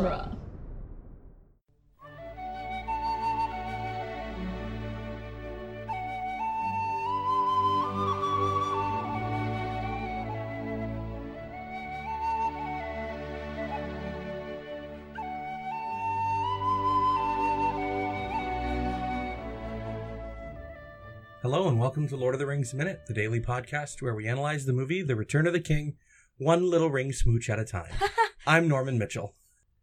Genre. Hello and welcome to Lord of the Rings Minute, the daily podcast where we analyze the movie The Return of the King, one little ring smooch at a time. I'm Norman Mitchell.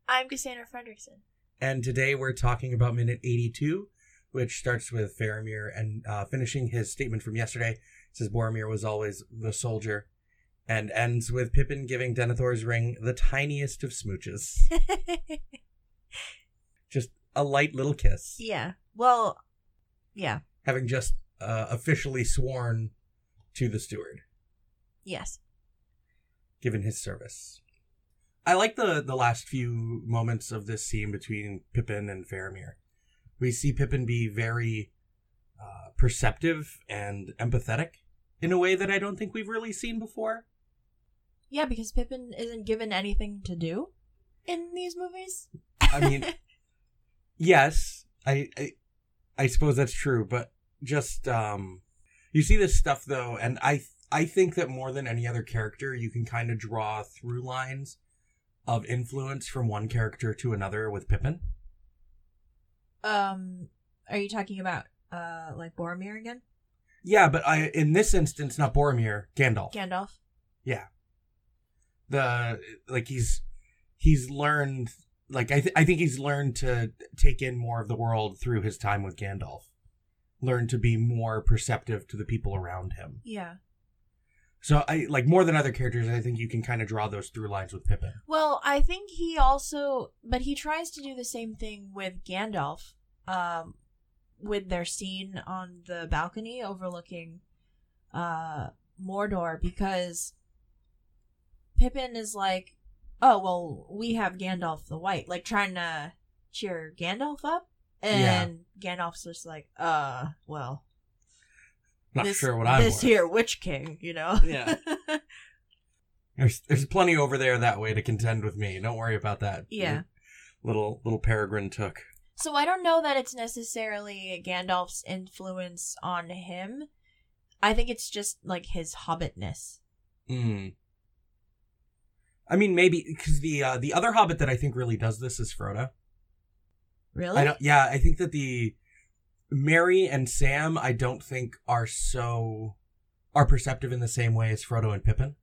I'm Cassandra Fredrickson. And today we're talking about Minute 82, which starts with Faramir and finishing his statement from yesterday. It says Boromir was always the soldier and ends with Pippin giving Denethor's ring the tiniest of smooches. Just a light little kiss. Yeah. Well, yeah. Having just officially sworn to the steward. Yes. Given his service. I like the last few moments of this scene between Pippin and Faramir. We see Pippin be very perceptive and empathetic in a way that I don't think we've really seen before. Yeah, because Pippin isn't given anything to do in these movies. I mean, yes, I suppose that's true, but just, you see this stuff, though, and I think that more than any other character, you can kind of draw through lines of influence from one character to another with Pippin. Are you talking about, like, Boromir again? Yeah, but in this instance, not Boromir, Gandalf. Gandalf? Yeah. He's learned, like, I think he's learned to take in more of the world through his time with Gandalf. Learn to be more perceptive to the people around him. Yeah. So, more than other characters, I think you can kind of draw those through lines with Pippin. Well, I think he tries to do the same thing with Gandalf, with their scene on the balcony overlooking Mordor, because Pippin is like, oh, well, we have Gandalf the White, like trying to cheer Gandalf up. And yeah. Gandalf's just like, well. Not sure what I want. This here Witch King, you know? Yeah. There's plenty over there that way to contend with me. Don't worry about that. Yeah. Little Peregrine Took. So I don't know that it's necessarily Gandalf's influence on him. I think it's just, like, his hobbitness. Mm. I mean, maybe, because the other hobbit that I think really does this is Frodo. Really? I think that the Merry and Sam, I don't think are perceptive in the same way as Frodo and Pippin.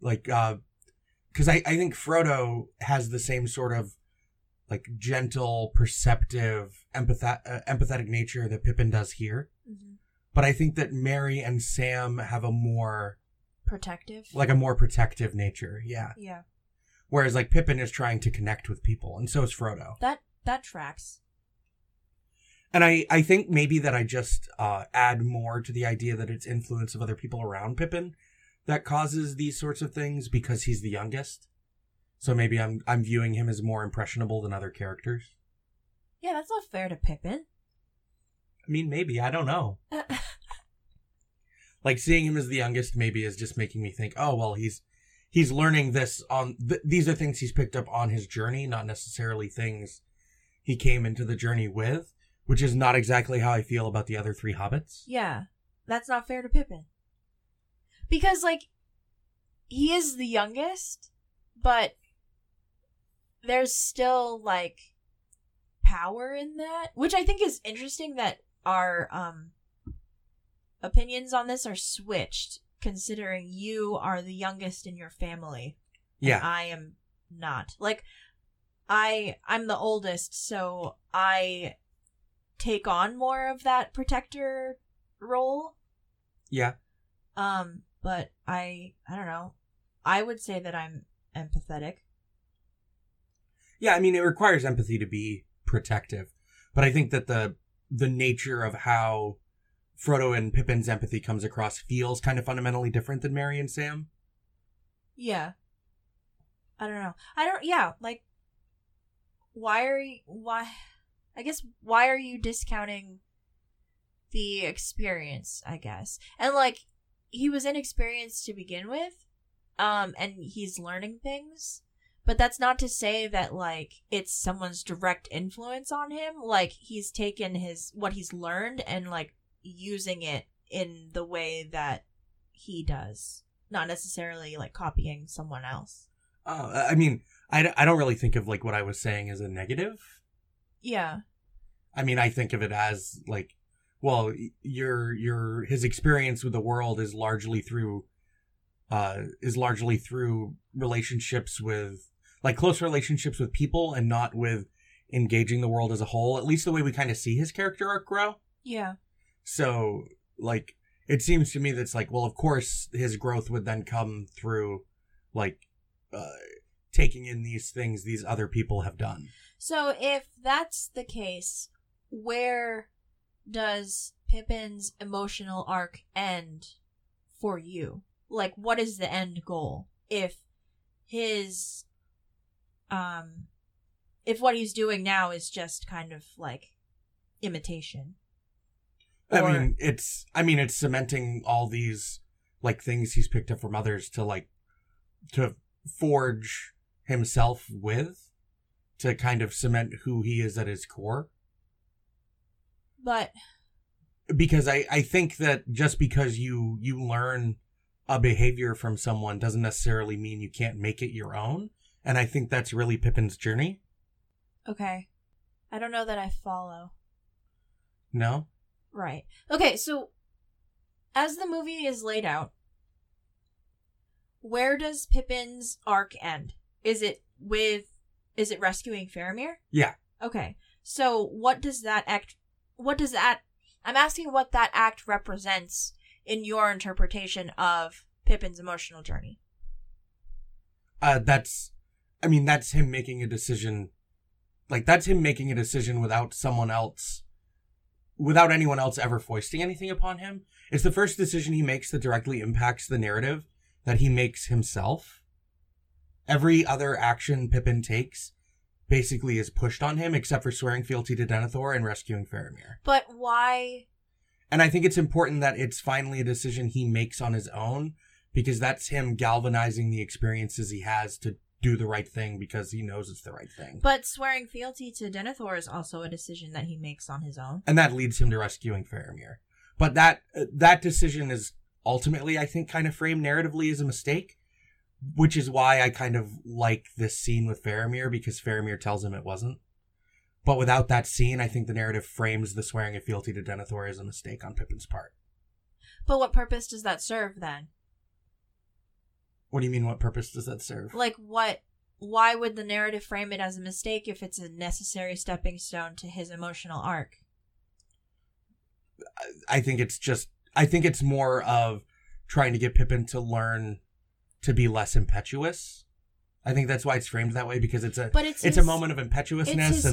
Like, because I think Frodo has the same sort of, like, gentle, perceptive, empathetic nature that Pippin does here. Mm-hmm. But I think that Merry and Sam have a more protective nature. Yeah. Yeah. Whereas, like, Pippin is trying to connect with people, and so is Frodo. That tracks. And I think maybe that I just add more to the idea that it's influence of other people around Pippin that causes these sorts of things because he's the youngest. So maybe I'm viewing him as more impressionable than other characters. Yeah, that's not fair to Pippin. I mean, maybe. I don't know. Like, seeing him as the youngest maybe is just making me think, oh, well, he's learning this on... These are things he's picked up on his journey, not necessarily things he came into the journey with, which is not exactly how I feel about the other three hobbits. Yeah, that's not fair to Pippin. Because, like, he is the youngest, but there's still, like, power in that, which I think is interesting that our opinions on this are switched. Considering you are the youngest in your family. Yeah. I am not. Like, I'm the oldest, so I take on more of that protector role. Yeah. But I don't know. I would say that I'm empathetic. Yeah, I mean, it requires empathy to be protective. But I think that the nature of how Frodo and Pippin's empathy comes across feels kind of fundamentally different than Merry and Sam. Yeah. I don't know. Like, why are you discounting the experience, I guess? And, like, he was inexperienced to begin with, and he's learning things, But that's not to say that, like, it's someone's direct influence on him. Like, he's taken what he's learned and, like, using it in the way that he does. Not necessarily, like, copying someone else. I mean, I don't really think of, like, what I was saying as a negative. Yeah. I mean, I think of it as, like, well, his experience with the world is largely through relationships with, like, close relationships with people and not with engaging the world as a whole, at least the way we kind of see his character arc grow. Yeah. So, like, it seems to me that's like, well, of course his growth would then come through, like, taking in these things these other people have done. So if that's the case, where does Pippin's emotional arc end for you? Like, what is the end goal? If his, if what he's doing now is just kind of like imitation. I mean, it's cementing all these, like, things he's picked up from others to, like, to forge himself with, to kind of cement who he is at his core. But because I think that just because you learn a behavior from someone doesn't necessarily mean you can't make it your own. And I think that's really Pippin's journey. Okay. I don't know that I follow. No? Right. Okay, so as the movie is laid out, where does Pippin's arc end? Is it rescuing Faramir? Yeah. Okay. So what that act represents in your interpretation of Pippin's emotional journey. That's him making a decision. Like, that's him making a decision without anyone else ever foisting anything upon him. It's the first decision he makes that directly impacts the narrative that he makes himself. Every other action Pippin takes basically is pushed on him, except for swearing fealty to Denethor and rescuing Faramir. But why? And I think it's important that it's finally a decision he makes on his own, because that's him galvanizing the experiences he has to do the right thing because he knows it's the right thing. But swearing fealty to Denethor is also a decision that he makes on his own. And that leads him to rescuing Faramir. But that decision is ultimately, I think, kind of framed narratively as a mistake, which is why I kind of like this scene with Faramir, because Faramir tells him it wasn't. But without that scene, I think the narrative frames the swearing of fealty to Denethor as a mistake on Pippin's part. But what purpose does that serve, then? What do you mean, what purpose does that serve? Like, why would the narrative frame it as a mistake if it's a necessary stepping stone to his emotional arc? I think it's more of trying to get Pippin to learn to be less impetuous. I think that's why it's framed that way, because it's a moment of impetuousness.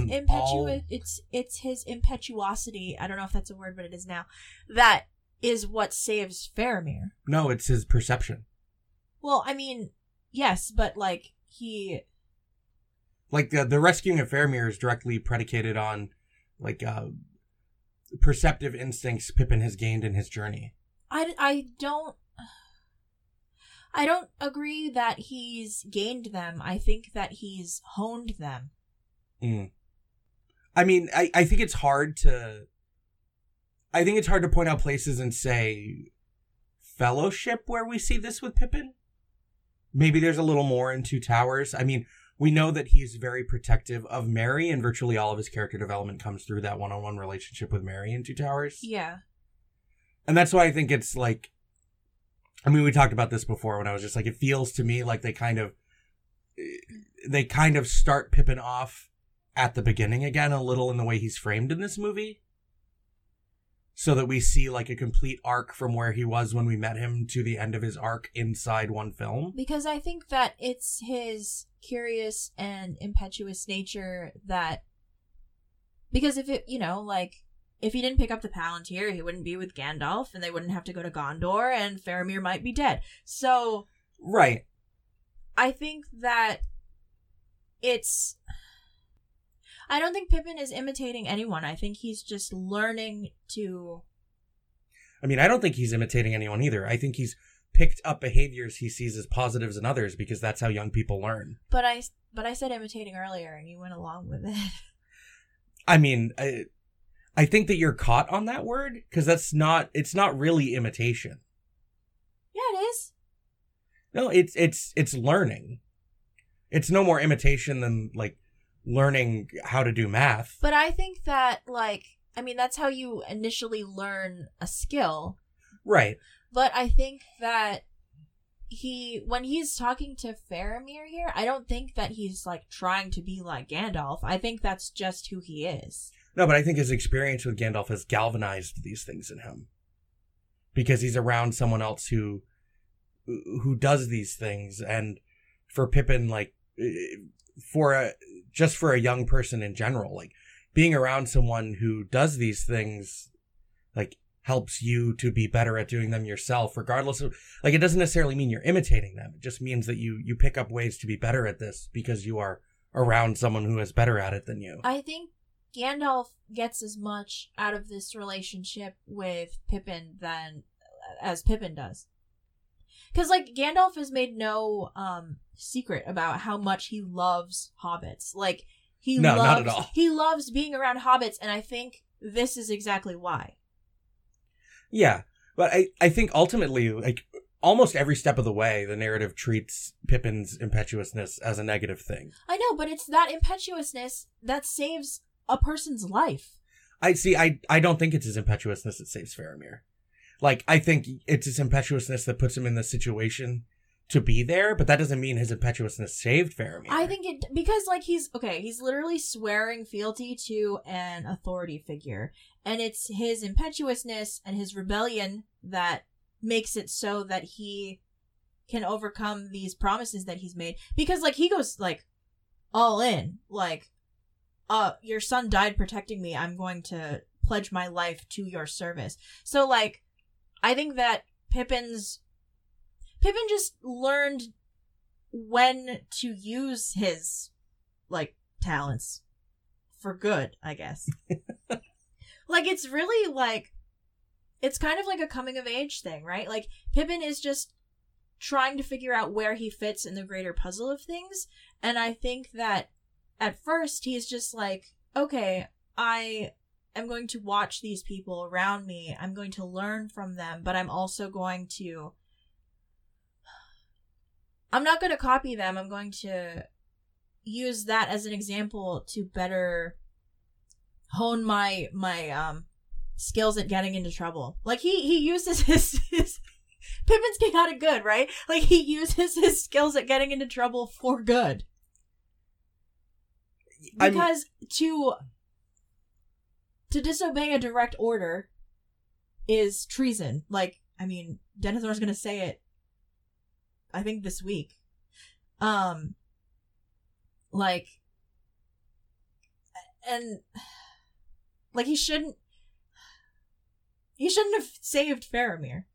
It's his impetuosity. I don't know if that's a word, but it is now. That is what saves Faramir. No, it's his perception. Well, I mean, yes, but like he, like the rescuing of Faramir is directly predicated on, like, perceptive instincts Pippin has gained in his journey. I don't agree that he's gained them. I think that he's honed them. Mm. I mean, I think it's hard to... I think it's hard to point out places and say fellowship where we see this with Pippin. Maybe there's a little more in Two Towers. I mean, we know that he's very protective of Merry, and virtually all of his character development comes through that one-on-one relationship with Merry in Two Towers. Yeah. And that's why I think it's like... I mean, we talked about this before when I was just like, it feels to me like they kind of start Pippin off at the beginning again a little in the way he's framed in this movie, so that we see like a complete arc from where he was when we met him to the end of his arc inside one film. Because I think that it's his curious and impetuous nature that, because if it, you know, like, if he didn't pick up the Palantir, he wouldn't be with Gandalf, and they wouldn't have to go to Gondor, and Faramir might be dead. So... Right. I think that it's... I don't think Pippin is imitating anyone. I think he's just learning to... I mean, I don't think he's imitating anyone either. I think he's picked up behaviors he sees as positives in others, because that's how young people learn. But I said imitating earlier, and you went along with it. I mean, I think that you're caught on that word, because it's not really imitation. Yeah, it is. No, it's learning. It's no more imitation than, like, learning how to do math. But I think that, like, I mean, that's how you initially learn a skill. Right. But I think that when he's talking to Faramir here, I don't think that he's, like, trying to be like Gandalf. I think that's just who he is. No, but I think his experience with Gandalf has galvanized these things in him, because he's around someone else who does these things. And for Pippin, like, for a young person in general, like, being around someone who does these things, like, helps you to be better at doing them yourself, regardless of, like, it doesn't necessarily mean you're imitating them. It just means that you pick up ways to be better at this because you are around someone who is better at it than you. I think Gandalf gets as much out of this relationship with Pippin than as Pippin does. Because, like, Gandalf has made no secret about how much he loves hobbits. Like, not at all. He loves being around hobbits, and I think this is exactly why. Yeah, but I think ultimately, like, almost every step of the way, the narrative treats Pippin's impetuousness as a negative thing. I know, but it's that impetuousness that saves a person's life. I see. I don't think it's his impetuousness that saves Faramir. Like, I think it's his impetuousness that puts him in the situation to be there, but that doesn't mean his impetuousness saved Faramir. I think it, because, like, he's literally swearing fealty to an authority figure, and it's his impetuousness and his rebellion that makes it so that he can overcome these promises that he's made, because, like, he goes, like, all in, like, your son died protecting me, I'm going to pledge my life to your service. So, like, I think that Pippin just learned when to use his, like, talents for good, I guess. Like, it's really, like, it's kind of like a coming of age thing, right? Like, Pippin is just trying to figure out where he fits in the greater puzzle of things. And I think that at first he's just like, okay, I'm going to watch these people around me. I'm going to learn from them, but I'm also going to... I'm not going to copy them. I'm going to use that as an example to better hone my skills at getting into trouble. Like, he uses his Pippin's chaotic good, right? Like, he uses his skills at getting into trouble for good. Because to disobey a direct order is treason. Like, I mean, Denethor's going to say it, I think, this week. He shouldn't have saved Faramir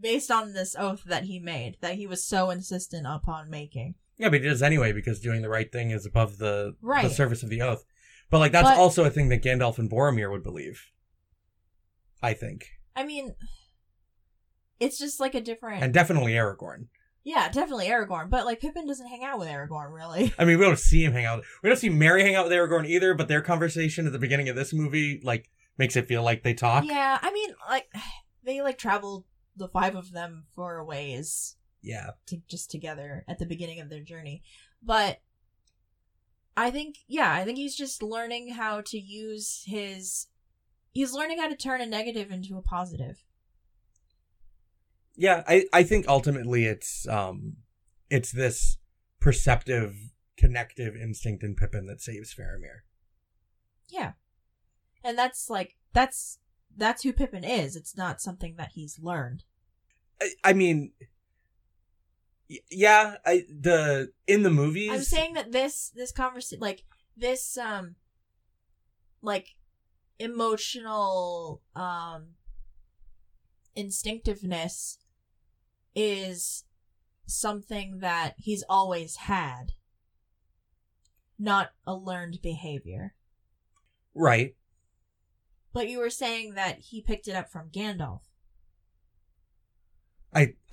based on this oath that he made, that he was so insistent upon making. Yeah, but he does anyway, because doing the right thing is above the service of the oath. But, like, that's also a thing that Gandalf and Boromir would believe, I think. I mean, it's just, like, a different... And definitely Aragorn. Yeah, definitely Aragorn. But, like, Pippin doesn't hang out with Aragorn, really. I mean, we don't see him hang out. We don't see Merry hang out with Aragorn either, but their conversation at the beginning of this movie, like, makes it feel like they talk. Yeah, I mean, like, they, like, travel the five of them for a ways. Yeah. Just together at the beginning of their journey. But... I think he's just learning how to use his... He's learning how to turn a negative into a positive. Yeah, I think ultimately it's this perceptive, connective instinct in Pippin that saves Faramir. Yeah. And that's, like, that's who Pippin is. It's not something that he's learned. I mean... Yeah, in the movies. I'm saying that this conversation, like, this like, emotional instinctiveness is something that he's always had, not a learned behavior. Right. But you were saying that he picked it up from Gandalf.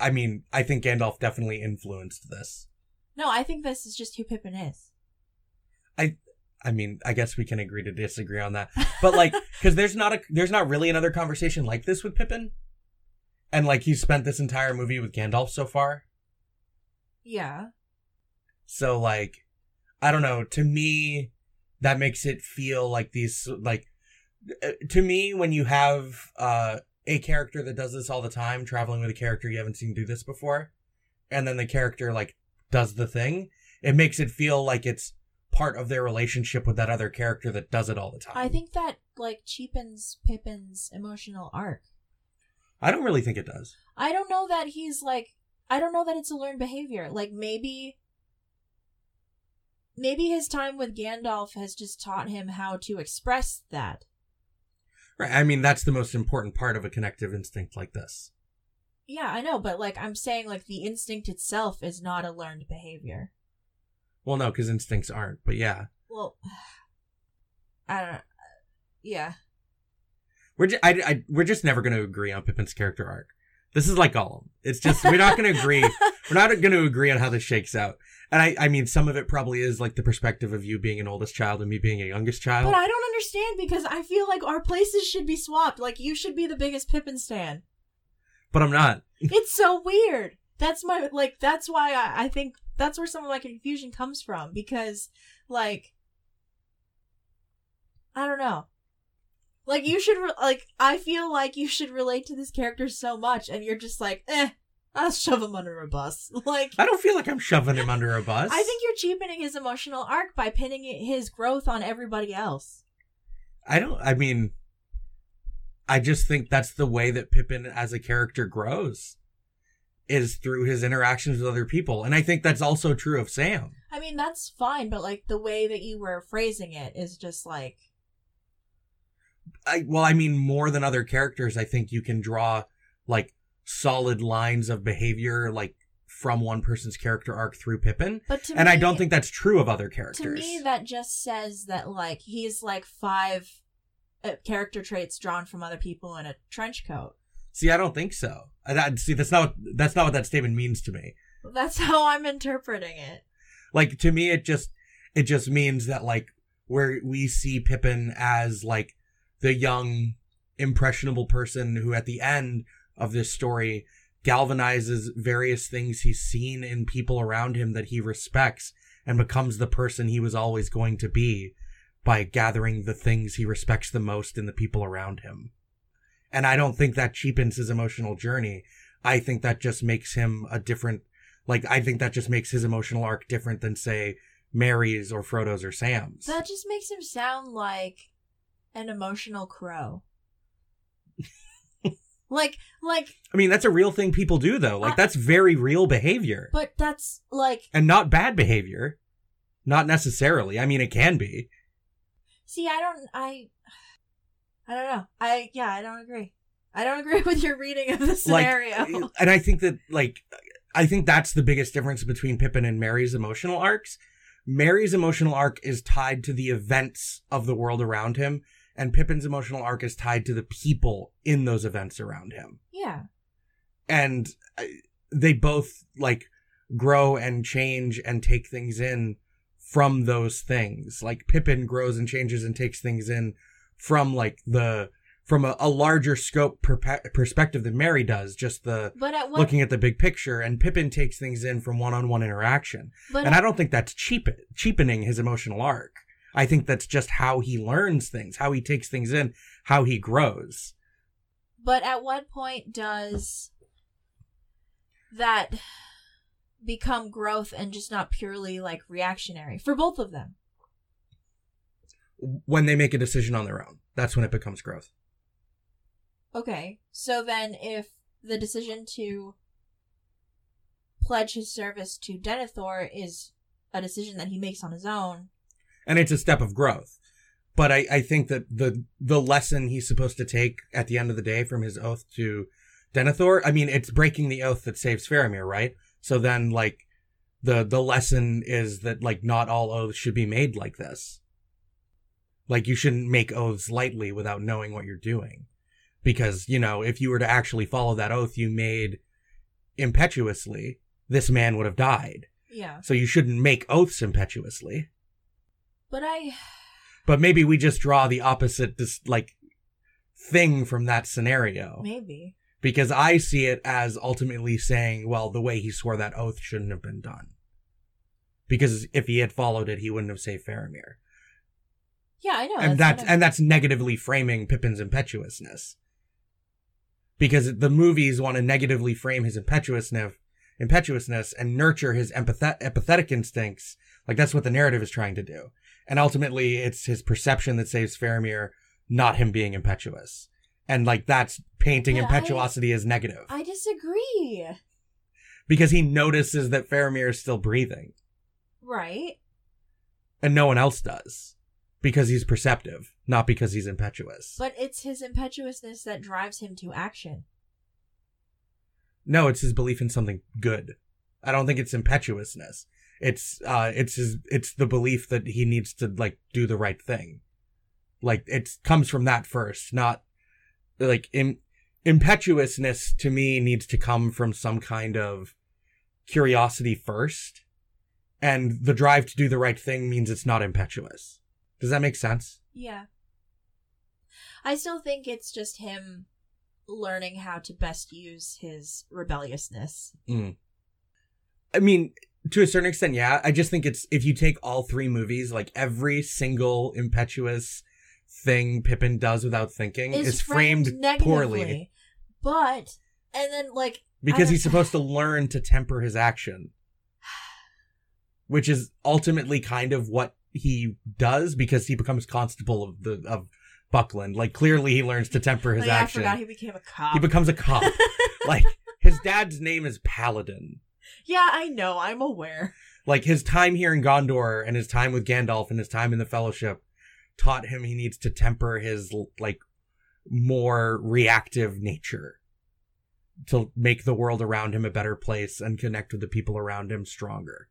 I mean, I think Gandalf definitely influenced this. No, I think this is just who Pippin is. I mean, I guess we can agree to disagree on that. But like, because there's not really another conversation like this with Pippin. And like, he's spent this entire movie with Gandalf so far. Yeah. So like, I don't know. To me, that makes it feel like these, like, to me, when you have a character that does this all the time, traveling with a character you haven't seen do this before, and then the character like does the thing, it makes it feel like it's part of their relationship with that other character that does it all the time. I think that like cheapens Pippin's emotional arc. I don't really think it does. I don't know that he's like, I don't know that it's a learned behavior. Like maybe his time with Gandalf has just taught him how to express that. Right. I mean, that's the most important part of a connective instinct like this. Yeah, I know. But like, I'm saying like the instinct itself is not a learned behavior. Well, no, because instincts aren't, but yeah. Well, I don't know. Yeah. We're just never going to agree on Pippin's character arc. This is like Gollum. It's just, we're not going to agree. We're not going to agree on how this shakes out. And I mean, some of it probably is like the perspective of you being an oldest child and me being a youngest child. But I don't understand, because I feel like our places should be swapped. Like, you should be the biggest Pippin stan. But I'm not. It's so weird. That's my, like, that's why I think that's where some of my confusion comes from, because, like, I don't know. Like, you should, like, I feel like you should relate to this character so much, and you're just like, I'll shove him under a bus. Like, I don't feel like I'm shoving him under a bus. I think you're cheapening his emotional arc by pinning his growth on everybody else. I just think that's the way that Pippin as a character grows. Is through his interactions with other people. And I think that's also true of Sam. I mean, that's fine, but like the way that you were phrasing it is just like... more than other characters, I think you can draw like solid lines of behavior like from one person's character arc through Pippin. But to me, I don't think that's true of other characters. To me, that just says that like he's like 5 character traits drawn from other people in a trench coat. See, I don't think so. That's not what that statement means to me. That's how I'm interpreting it. Like, to me, it just means that like where we see Pippin as like the young, impressionable person who at the end of this story galvanizes various things he's seen in people around him that he respects and becomes the person he was always going to be by gathering the things he respects the most in the people around him. And I don't think that cheapens his emotional journey. I think that just makes him a different... Like, I think that just makes his emotional arc different than, say, Merry's or Frodo's or Sam's. That just makes him sound like an emotional crow. like... I mean, that's a real thing people do, though. Like, that's very real behavior. But that's, like... And not bad behavior. Not necessarily. I mean, it can be. See, I don't know. I don't agree. I don't agree with your reading of the scenario. Like, and I think that, like, I think that's the biggest difference between Pippin and Merry's emotional arcs. Merry's emotional arc is tied to the events of the world around him, and Pippin's emotional arc is tied to the people in those events around him. Yeah. And they both, like, grow and change and take things in from those things. Like, Pippin grows and changes and takes things in from a larger scope perspective than Merry does, looking at the big picture, and Pippin takes things in from one-on-one interaction. I don't think that's cheapening his emotional arc. I think that's just how he learns things, how he takes things in, how he grows. But at what point does that become growth and just not purely like reactionary for both of them? When they make a decision on their own, that's when it becomes growth. Okay. So then if the decision to pledge his service to Denethor is a decision that he makes on his own. And it's a step of growth. But I think that the lesson he's supposed to take at the end of the day from his oath to Denethor, I mean, it's breaking the oath that saves Faramir, right? So then, like, the lesson is that, like, not all oaths should be made like this. Like, you shouldn't make oaths lightly without knowing what you're doing. Because, you know, if you were to actually follow that oath you made impetuously, this man would have died. Yeah. So you shouldn't make oaths impetuously. But maybe we just draw the opposite, thing from that scenario. Maybe. Because I see it as ultimately saying, well, the way he swore that oath shouldn't have been done. Because if he had followed it, he wouldn't have saved Faramir. Yeah, I know. And that's negatively framing Pippin's impetuousness. Because the movies want to negatively frame his impetuousness and nurture his empathetic instincts. That's what the narrative is trying to do. And ultimately, it's his perception that saves Faramir, not him being impetuous. And, that's painting impetuosity as negative. I disagree. Because he notices that Faramir is still breathing. Right. And no one else does. Because he's perceptive, not because he's impetuous. But it's his impetuousness that drives him to action. No, it's his belief in something good. I don't think it's impetuousness. It's the belief that he needs to do the right thing. It comes from that first, not impetuousness to me needs to come from some kind of curiosity first. And the drive to do the right thing means it's not impetuous. Does that make sense? Yeah. I still think it's just him learning how to best use his rebelliousness. Mm. I mean, to a certain extent, yeah. I just think it's, if you take all three movies, every single impetuous thing Pippin does without thinking is framed negatively, poorly. But, and then because he's supposed to learn to temper his action. Which is ultimately kind of what he does, because he becomes constable of Buckland. Clearly he learns to temper his action. I forgot he became a cop. He becomes a cop. His dad's name is Paladin. Yeah, I know. I'm aware. His time here in Gondor and his time with Gandalf and his time in the Fellowship taught him he needs to temper his, more reactive nature to make the world around him a better place and connect with the people around him stronger.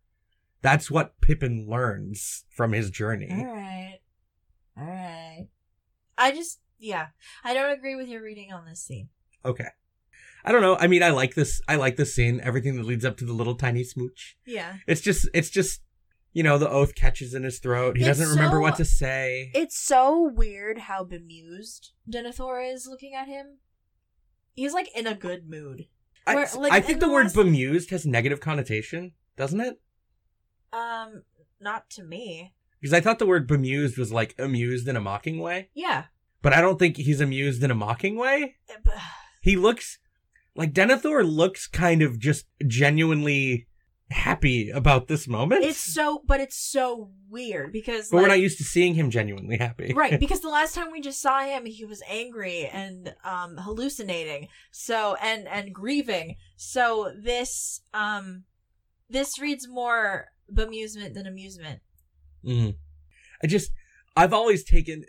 That's what Pippin learns from his journey. All right. I don't agree with your reading on this scene. Okay. I don't know. I mean, I like this scene. Everything that leads up to the little tiny smooch. Yeah. It's just, the oath catches in his throat. He doesn't remember what to say. It's so weird how bemused Denethor is looking at him. He's in a good mood. I think the word bemused has negative connotation, doesn't it? Not to me. Because I thought the word bemused was amused in a mocking way. Yeah. But I don't think he's amused in a mocking way. He looks, Denethor looks kind of just genuinely happy about this moment. It's so weird because... But we're not used to seeing him genuinely happy. Right, because the last time we just saw him, he was angry and hallucinating. So, and grieving. So this reads more... bemusement than amusement. Mm. I've always taken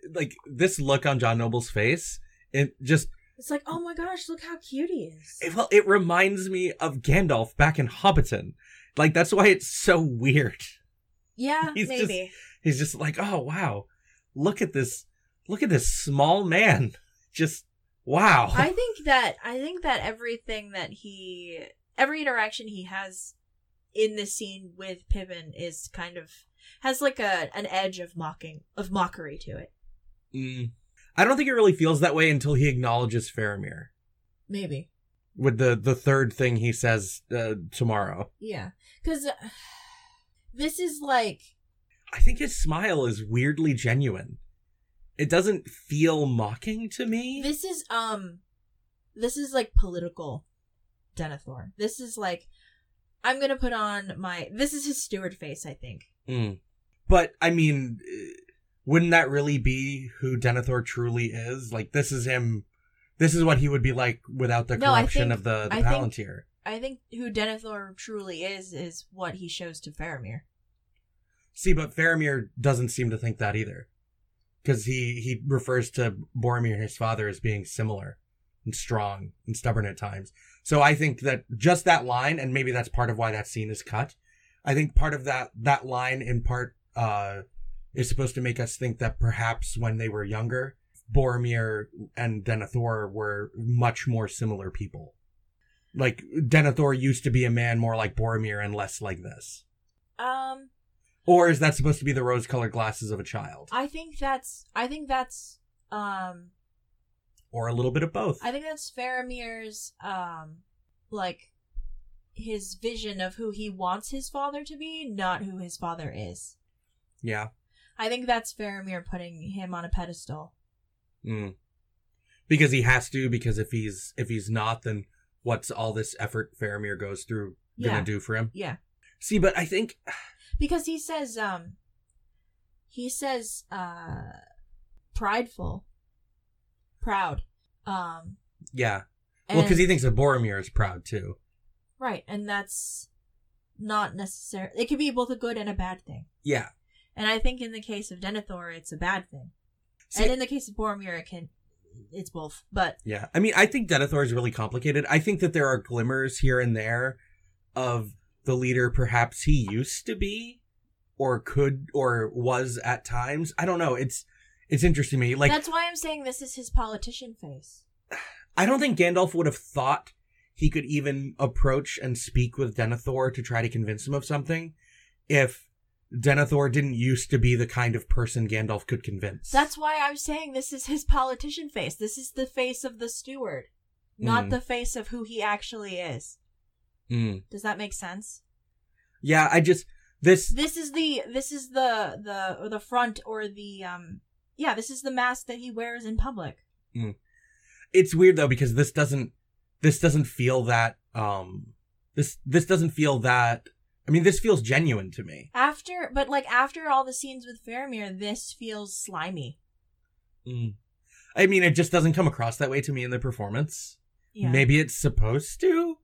this look on John Noble's face. It's like, oh my gosh, look how cute he is. It reminds me of Gandalf back in Hobbiton. That's why it's so weird. Yeah, maybe. He's just like, oh wow, look at this small man. Just wow. I think that everything that every interaction he has in this scene with Pippin is kind of has an edge of mockery to it. Mm. I don't think it really feels that way until he acknowledges Faramir. Maybe. With the third thing he says tomorrow. Yeah, because this is I think his smile is weirdly genuine. It doesn't feel mocking to me. This is political Denethor. This is I'm going to put on this is his steward face, I think. Mm. But, I mean, wouldn't that really be who Denethor truly is? This is him. This is what he would be like without the corruption of the Palantir. I think who Denethor truly is what he shows to Faramir. See, but Faramir doesn't seem to think that either. Because he refers to Boromir, his father, as being similar. And strong and stubborn at times. So I think that just that line, and maybe that's part of why that scene is cut. I think part of that line in part is supposed to make us think that perhaps when they were younger, Boromir and Denethor were much more similar people. Like, Denethor used to be a man more like Boromir and less like this. Or is that supposed to be the rose-colored glasses of a child? I think that's or a little bit of both. I think that's Faramir's, his vision of who he wants his father to be, not who his father is. Yeah. I think that's Faramir putting him on a pedestal. Mm. Because he has to, because if he's not, then what's all this effort Faramir goes through gonna do for him? Yeah. See, but I think... Because he says prideful. Proud. Yeah. Well, because he thinks that Boromir is proud, too. Right, and that's not necessarily... It could be both a good and a bad thing. Yeah. And I think in the case of Denethor, it's a bad thing. See, and in the case of Boromir, it's both, but... Yeah, I mean, I think Denethor is really complicated. I think that there are glimmers here and there of the leader perhaps he used to be, or could, or was at times. I don't know, it's interesting to me. Like, that's why I'm saying this is his politician face. I don't think Gandalf would have thought he could even approach and speak with Denethor to try to convince him of something if... Denethor didn't used to be the kind of person Gandalf could convince. That's why I'm saying this is his politician face. This is the face of the steward, not the face of who he actually is. Mm. Does that make sense? Yeah, I just this is the front or the this is the mask that he wears in public. Mm. It's weird though because this doesn't feel that this doesn't feel that. I mean, this feels genuine to me. After all the scenes with Faramir, this feels slimy. Mm. I mean, it just doesn't come across that way to me in the performance. Yeah. Maybe it's supposed to,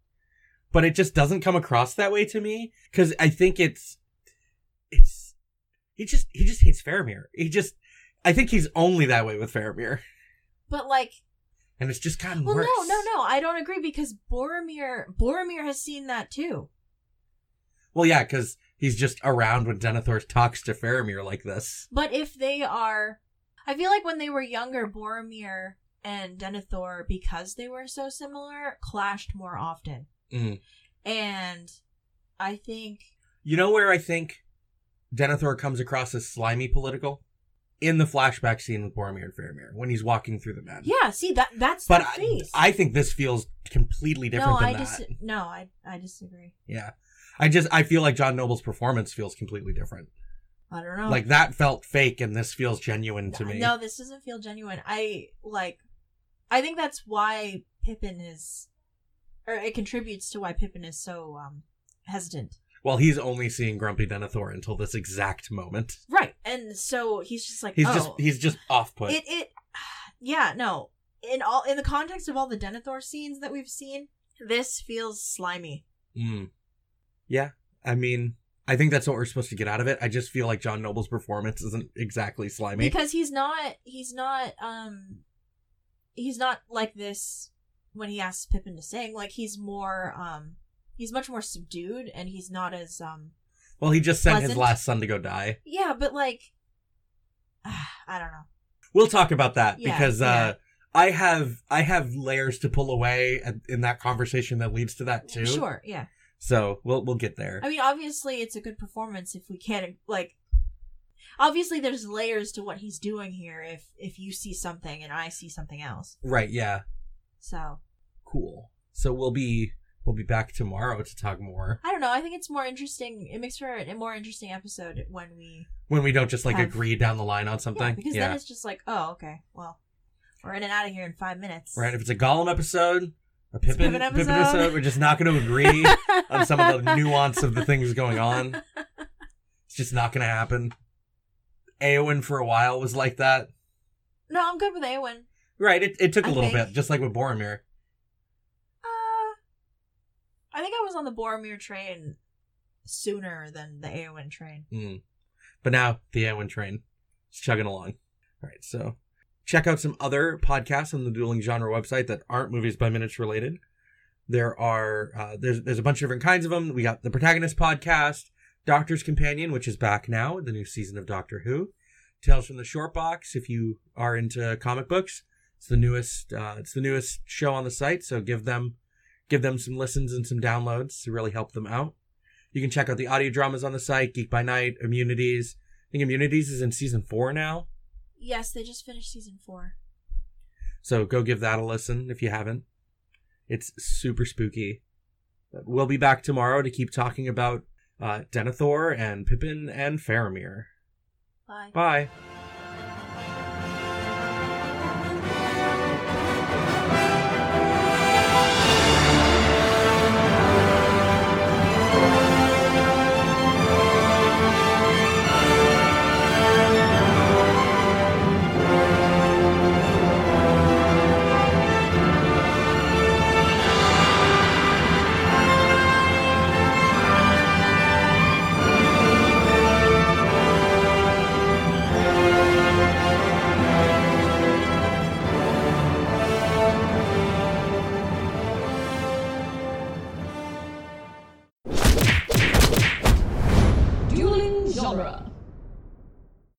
but it just doesn't come across that way to me because I think he just hates Faramir. I think he's only that way with Faramir. And it's just gotten worse. Well, no, I don't agree because Boromir has seen that too. Well, yeah, because he's just around when Denethor talks to Faramir like this. But if they are... I feel like when they were younger, Boromir and Denethor, because they were so similar, clashed more often. Mm. And I think... You know where I think Denethor comes across as slimy political? In the flashback scene with Boromir and Faramir, when he's walking through the men. Yeah, see, that's the face. I think this feels completely different than that. I disagree. Yeah. I feel like John Noble's performance feels completely different. I don't know. Like, that felt fake, and this feels genuine to me. No, this doesn't feel genuine. I think that's why Pippin is... Or it contributes to why Pippin is so hesitant. Well, he's only seeing grumpy Denethor until this exact moment. Right, and so he's just like, he's just off-put. In the context of all the Denethor scenes that we've seen, this feels slimy. Mm. Yeah, I mean, I think that's what we're supposed to get out of it. I just feel like John Noble's performance isn't exactly slimy. Because he's not like this when he asks Pippin to sing. Like, he's much more subdued, and he's not as, well, he just sent pleasant. His last son to go die. Yeah, but, I don't know. We'll talk about that, because I have layers to pull away in that conversation that leads to that, too. Sure, yeah. So we'll get there. I mean, obviously it's a good performance if we can't obviously there's layers to what he's doing here if you see something and I see something else. Right, yeah. So cool. So we'll be back tomorrow to talk more. I don't know, I think it's more interesting. It makes for a more interesting episode when we don't just agree down the line on something. Yeah, because then it's just okay, well, we're in and out of here in 5 minutes. Right, if it's a Gollum episode, a Pippin episode. We're just not going to agree on some of the nuance of the things going on. It's just not going to happen. Eowyn for a while was like that. No, I'm good with Eowyn. Right, it took a little bit, just like with Boromir. I think I was on the Boromir train sooner than the Eowyn train. Mm. But now the Eowyn train is chugging along. All right, so... Check out some other podcasts on the Dueling Genre website that aren't Movies by Minutes related. There are there's a bunch of different kinds of them. We got The Protagonist Podcast, Doctor's Companion, which is back now with the new season of Doctor Who. Tales from the Short Box, if you are into comic books. It's the newest show on the site, so give them Give them some listens and some downloads to really help them out. You can check out the audio dramas on the site, Geek by Night, Immunities. I think Immunities is in season 4 now. Yes, they just finished season 4. So go give that a listen if you haven't. It's super spooky. We'll be back tomorrow to keep talking about Denethor and Pippin and Faramir. Bye. Bye. Genre.